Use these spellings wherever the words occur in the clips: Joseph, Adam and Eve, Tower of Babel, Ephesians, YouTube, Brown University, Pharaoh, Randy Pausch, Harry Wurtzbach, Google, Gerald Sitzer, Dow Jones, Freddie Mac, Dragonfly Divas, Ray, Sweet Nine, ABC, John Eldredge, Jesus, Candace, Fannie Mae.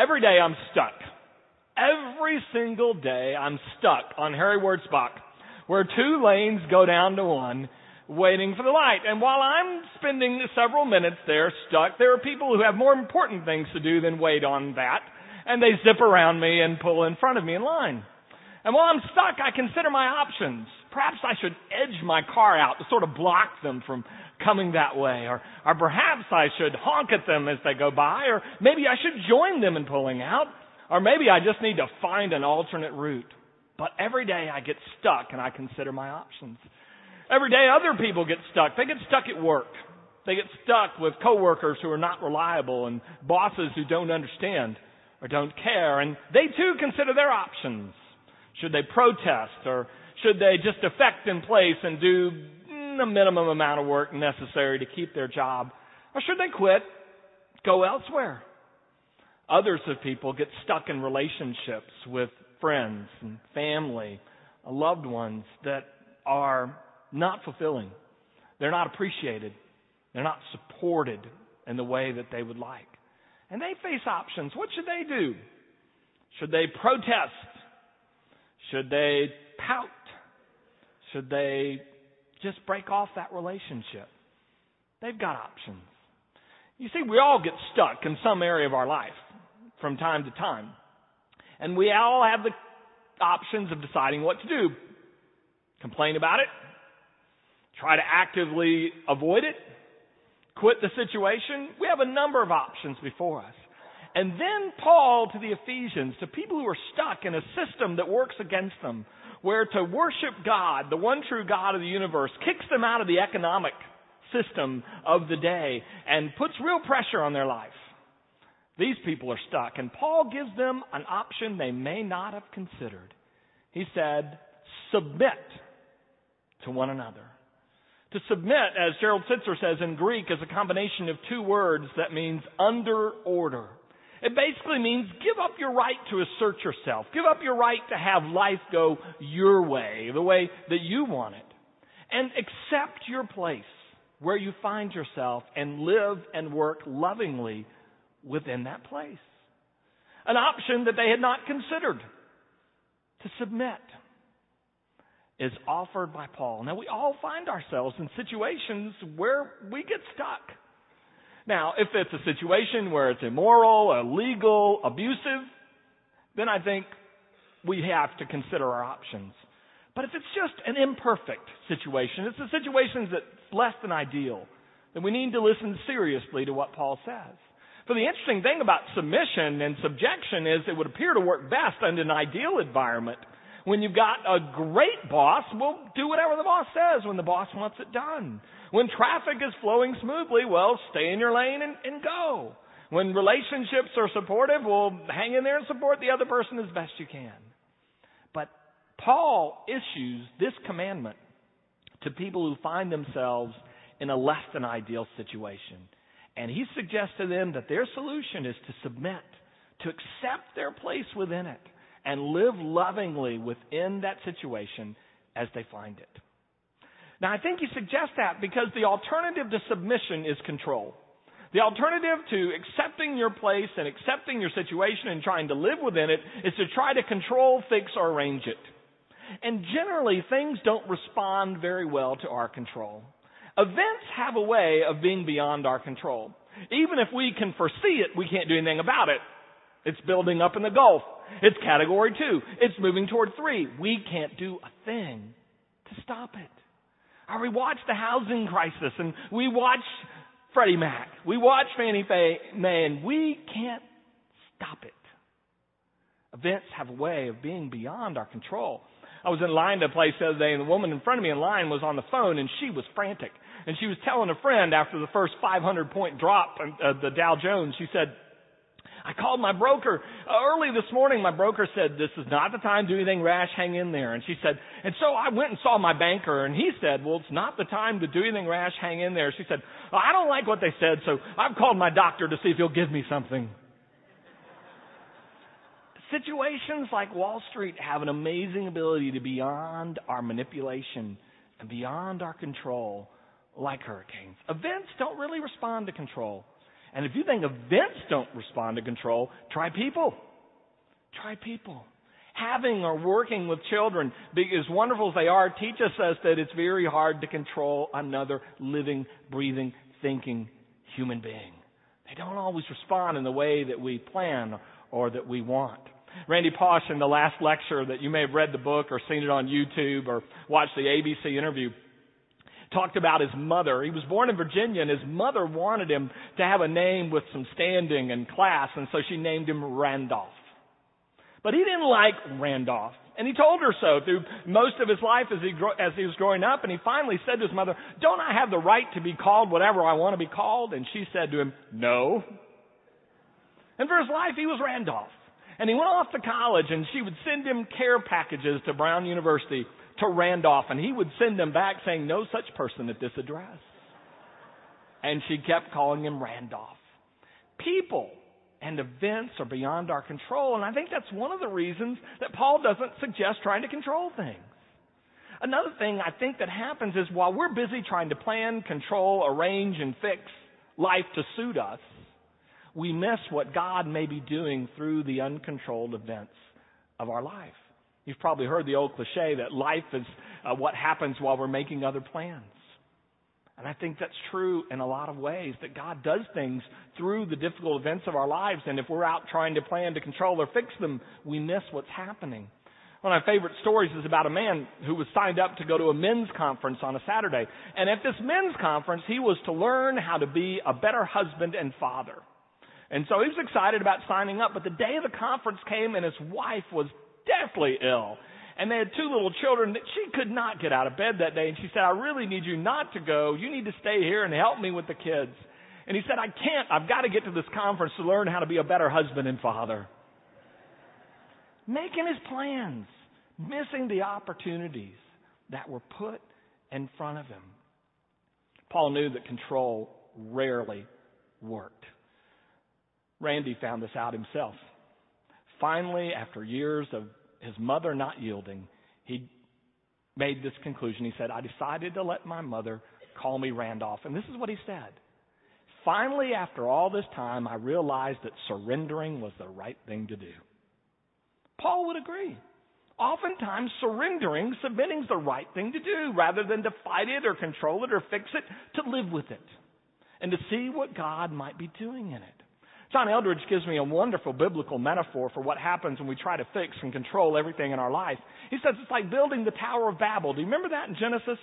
Every day I'm stuck. Every single day I'm stuck on Harry Wurtzbach, where two lanes go down to one, waiting for the light. And while I'm spending several minutes there stuck, there are people who have more important things to do than wait on that. And they zip around me and pull in front of me in line. And while I'm stuck, I consider my options. Perhaps I should edge my car out to sort of block them from coming that way. Or perhaps I should honk at them as they go by. Or maybe I should join them in pulling out. Or maybe I just need to find an alternate route. But every day I get stuck and I consider my options. Every day other people get stuck. They get stuck at work. They get stuck with coworkers who are not reliable and bosses who don't understand or don't care. And they too consider their options. Should they protest, or should they just defect in place and do the minimum amount of work necessary to keep their job? Or should they quit, go elsewhere? Others of people get stuck in relationships with friends and family, loved ones that are not fulfilling. They're not appreciated. They're not supported in the way that they would like. And they face options. What should they do? Should they protest? Should they pout? Should they just break off that relationship? They've got options. You see, we all get stuck in some area of our life from time to time. And we all have the options of deciding what to do. Complain about it. Try to actively avoid it. Quit the situation. We have a number of options before us. And then Paul to the Ephesians, to people who are stuck in a system that works against them, where to worship God, the one true God of the universe, kicks them out of the economic system of the day and puts real pressure on their life. These people are stuck, and Paul gives them an option they may not have considered. He said, submit to one another. To submit, as Gerald Sitzer says in Greek, is a combination of two words that means under order. It basically means give up your right to assert yourself. Give up your right to have life go your way, the way that you want it. And accept your place where you find yourself and live and work lovingly within that place. An option that they had not considered, to submit, is offered by Paul. Now, we all find ourselves in situations where we get stuck. Now, if it's a situation where it's immoral, illegal, abusive, then I think we have to consider our options. But if it's just an imperfect situation, it's a situation that's less than ideal, then we need to listen seriously to what Paul says. So the interesting thing about submission and subjection is it would appear to work best in an ideal environment. When you've got a great boss, we'll do whatever the boss says when the boss wants it done. When traffic is flowing smoothly, well, stay in your lane and go. When relationships are supportive, well, hang in there and support the other person as best you can. But Paul issues this commandment to people who find themselves in a less than ideal situation. And he suggests to them that their solution is to submit, to accept their place within it, and live lovingly within that situation as they find it. Now, I think he suggests that because the alternative to submission is control. The alternative to accepting your place and accepting your situation and trying to live within it is to try to control, fix, or arrange it. And generally, things don't respond very well to our control. Events have a way of being beyond our control. Even if we can foresee it, we can't do anything about it. It's building up in the Gulf. It's category 2. It's moving toward 3. We can't do a thing to stop it. We watched the housing crisis, and we watched Freddie Mac. We watched Fannie Mae, and we can't stop it. Events have a way of being beyond our control. I was in line to a place the other day, and the woman in front of me in line was on the phone, and she was frantic. And she was telling a friend after the first 500-point drop of the Dow Jones, she said, I called my broker early this morning. My broker said, this is not the time to do anything rash. Hang in there. And she said, and so I went and saw my banker, and he said, well, it's not the time to do anything rash. Hang in there. She said, well, I don't like what they said, so I've called my doctor to see if he'll give me something. Situations like Wall Street have an amazing ability to be beyond our manipulation and beyond our control, like hurricanes. Events don't really respond to control. And if you think events don't respond to control, try people. Try people. Having or working with children, as wonderful as they are, teaches us that it's very hard to control another living, breathing, thinking human being. They don't always respond in the way that we plan or that we want. Randy Pausch, in the last lecture that you may have read the book or seen it on YouTube or watched the ABC interview, talked about his mother. He was born in Virginia, and his mother wanted him to have a name with some standing and class, and so she named him Randolph. But he didn't like Randolph, and he told her so through most of his life as he was growing up, and he finally said to his mother, "Don't I have the right to be called whatever I want to be called?" And she said to him, "No." And for his life, he was Randolph. And he went off to college, and she would send him care packages to Brown University, to Randolph, and he would send them back saying, "No such person at this address." And she kept calling him Randolph. People and events are beyond our control, and I think that's one of the reasons that Paul doesn't suggest trying to control things. Another thing I think that happens is while we're busy trying to plan, control, arrange, and fix life to suit us, we miss what God may be doing through the uncontrolled events of our life. You've probably heard the old cliche that life is what happens while we're making other plans. And I think that's true in a lot of ways, that God does things through the difficult events of our lives, and if we're out trying to plan to control or fix them, we miss what's happening. One of my favorite stories is about a man who was signed up to go to a men's conference on a Saturday. And at this men's conference, he was to learn how to be a better husband and father. And so he was excited about signing up, but the day of the conference came and his wife was deathly ill. And they had two little children that she could not get out of bed that day. And she said, "I really need you not to go. You need to stay here and help me with the kids." And he said, "I can't. I've got to get to this conference to learn how to be a better husband and father." Making his plans, missing the opportunities that were put in front of him. Paul knew that control rarely worked. Randy found this out himself. Finally, after years of his mother not yielding, he made this conclusion. He said, "I decided to let my mother call me Randolph." And this is what he said. "Finally, after all this time, I realized that surrendering was the right thing to do." Paul would agree. Oftentimes, submitting is the right thing to do rather than to fight it or control it or fix it, to live with it and to see what God might be doing in it. John Eldredge gives me a wonderful biblical metaphor for what happens when we try to fix and control everything in our life. He says it's like building the Tower of Babel. Do you remember that in Genesis?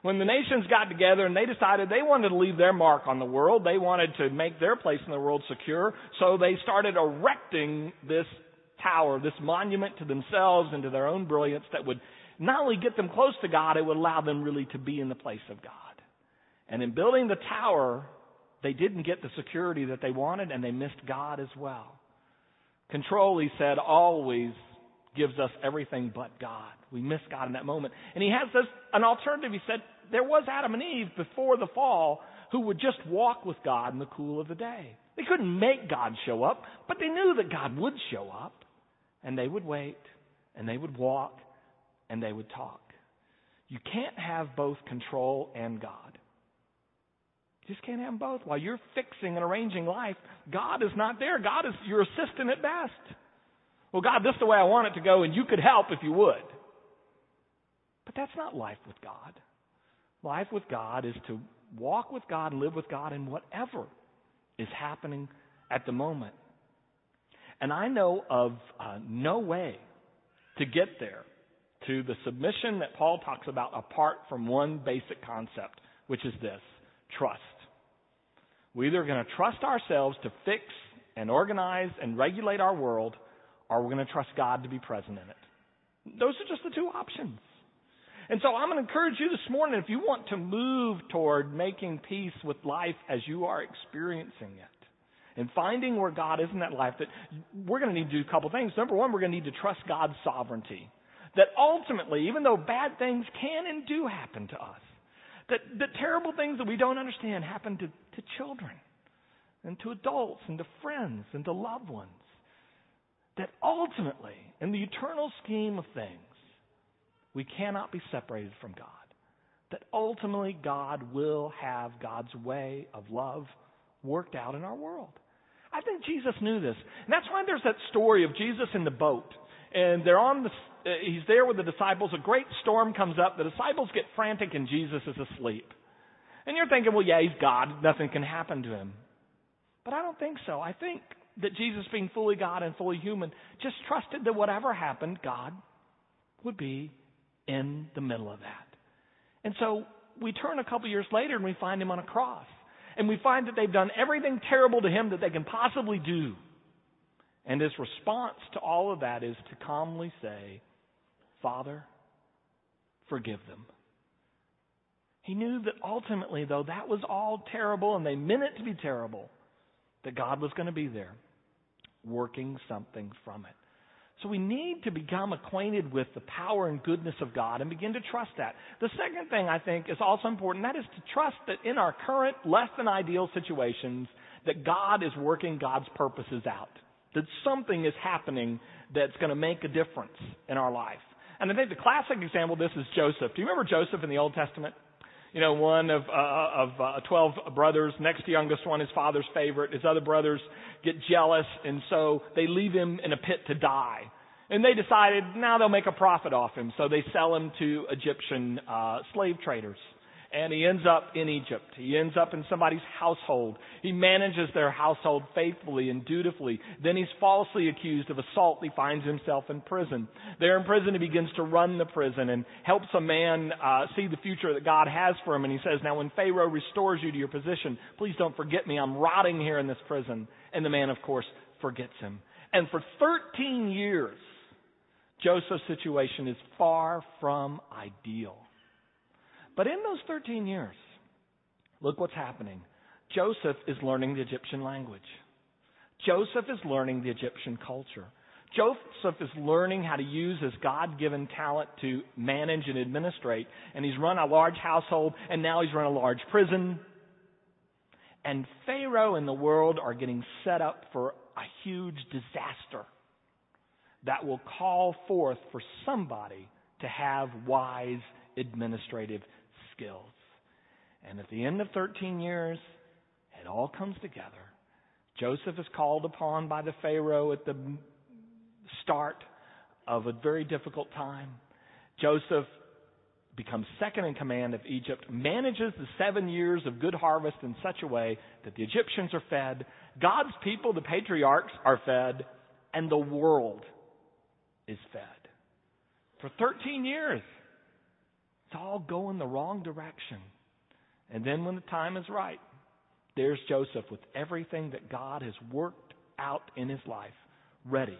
When the nations got together and they decided they wanted to leave their mark on the world, they wanted to make their place in the world secure, so they started erecting this tower, this monument to themselves and to their own brilliance that would not only get them close to God, it would allow them really to be in the place of God. And in building the tower, they didn't get the security that they wanted, and they missed God as well. Control, he said, always gives us everything but God. We miss God in that moment. And he has an alternative. He said, there was Adam and Eve before the fall who would just walk with God in the cool of the day. They couldn't make God show up, but they knew that God would show up. And they would wait, and they would walk, and they would talk. You can't have both control and God. Just can't have them both. While you're fixing and arranging life, God is not there. God is your assistant at best. "Well, God, this is the way I want it to go, and you could help if you would." But that's not life with God. Life with God is to walk with God and live with God in whatever is happening at the moment. And I know of no way to get there, to the submission that Paul talks about, apart from one basic concept, which is this: trust. We're either going to trust ourselves to fix and organize and regulate our world, or we're going to trust God to be present in it. Those are just the two options. And so I'm going to encourage you this morning, if you want to move toward making peace with life as you are experiencing it and finding where God is in that life, that we're going to need to do a couple things. Number one, we're going to need to trust God's sovereignty. That ultimately, even though bad things can and do happen to us, the terrible things that we don't understand happen to children and to adults and to friends and to loved ones. That ultimately, in the eternal scheme of things, we cannot be separated from God. That ultimately, God will have God's way of love worked out in our world. I think Jesus knew this. And that's why there's that story of Jesus in the boat. And they're on the, he's there with the disciples. A great storm comes up. The disciples get frantic and Jesus is asleep. And you're thinking, well, yeah, he's God. Nothing can happen to him. But I don't think so. I think that Jesus, being fully God and fully human, just trusted that whatever happened, God would be in the middle of that. And so we turn a couple years later and we find him on a cross. And we find that they've done everything terrible to him that they can possibly do. And his response to all of that is to calmly say, Father, forgive them. He knew that ultimately, though, that was all terrible and they meant it to be terrible, that God was going to be there working something from it. So we need to become acquainted with the power and goodness of God and begin to trust that. The second thing I think is also important, that is to trust that in our current less than ideal situations, that God is working God's purposes out. That something is happening that's going to make a difference in our life. And I think the classic example of this is Joseph. Do you remember Joseph in the Old Testament? You know, one of 12 brothers, next youngest one, his father's favorite. His other brothers get jealous, and so they leave him in a pit to die. And they decided now they'll make a profit off him, so they sell him to Egyptian slave traders. And he ends up in Egypt. He ends up in somebody's household. He manages their household faithfully and dutifully. Then he's falsely accused of assault. He finds himself in prison. There in prison, he begins to run the prison and helps a man see the future that God has for him. And he says, now when Pharaoh restores you to your position, please don't forget me. I'm rotting here in this prison. And the man, of course, forgets him. And for 13 years, Joseph's situation is far from ideal. But in those 13 years, look what's happening. Joseph is learning the Egyptian language. Joseph is learning the Egyptian culture. Joseph is learning how to use his God-given talent to manage and administrate. And he's run a large household, and now he's run a large prison. And Pharaoh and the world are getting set up for a huge disaster that will call forth for somebody to have wise administrative skills. And at the end of 13 years, it all comes together. Joseph is called upon by the Pharaoh at the start of a very difficult time. Joseph becomes second in command of Egypt, manages the 7 years of good harvest in such a way that the Egyptians are fed, God's people, the patriarchs, are fed, and the world is fed. For 13 years, it's all going the wrong direction. And then when the time is right, there's Joseph with everything that God has worked out in his life, ready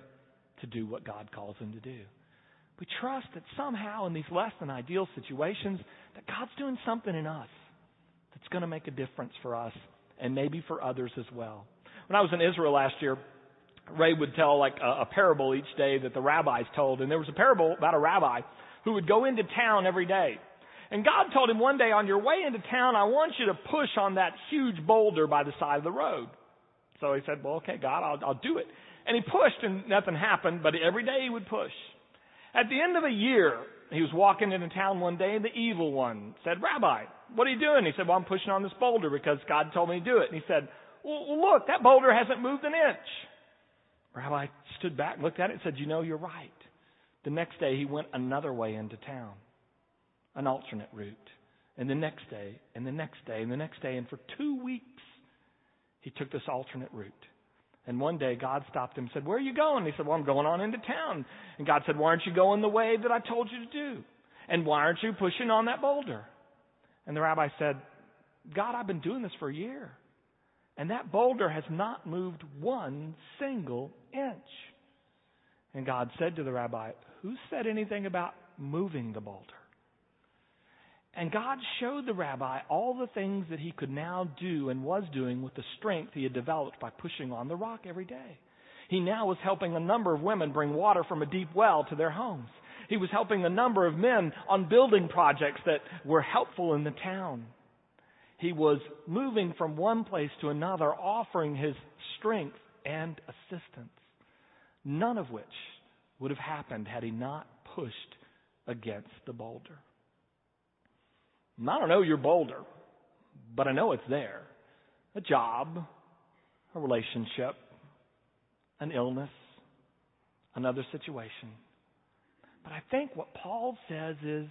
to do what God calls him to do. We trust that somehow in these less than ideal situations, that God's doing something in us that's going to make a difference for us and maybe for others as well. When I was in Israel last year, Ray would tell like a parable each day that the rabbis told. And there was a parable about a rabbi who would go into town every day. And God told him one day, on your way into town, I want you to push on that huge boulder by the side of the road. So he said, well, okay, God, I'll do it. And he pushed and nothing happened, but every day he would push. At the end of a year, he was walking into town one day, and the evil one said, Rabbi, what are you doing? He said, well, I'm pushing on this boulder because God told me to do it. And he said, well, look, that boulder hasn't moved an inch. Rabbi stood back and looked at it and said, you know, you're right. The next day, he went another way into town, an alternate route. And the next day, and the next day, and the next day. And for 2 weeks, he took this alternate route. And one day, God stopped him and said, where are you going? He said, well, I'm going on into town. And God said, why aren't you going the way that I told you to do? And why aren't you pushing on that boulder? And the rabbi said, God, I've been doing this for a year. And that boulder has not moved one single inch. And God said to the rabbi, who said anything about moving the boulder? And God showed the rabbi all the things that he could now do and was doing with the strength he had developed by pushing on the rock every day. He now was helping a number of women bring water from a deep well to their homes. He was helping a number of men on building projects that were helpful in the town. He was moving from one place to another, offering his strength and assistance. None of which would have happened had he not pushed against the boulder. And I don't know your boulder, but I know it's there. a job, a relationship, an illness, another situation. But I think what Paul says is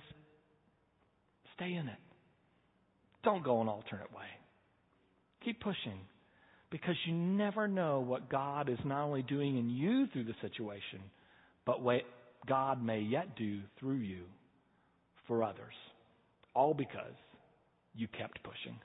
stay in it. Don't go an alternate way. Keep pushing, because you never know what God is not only doing in you through the situation, but what God may yet do through you for others. All because you kept pushing.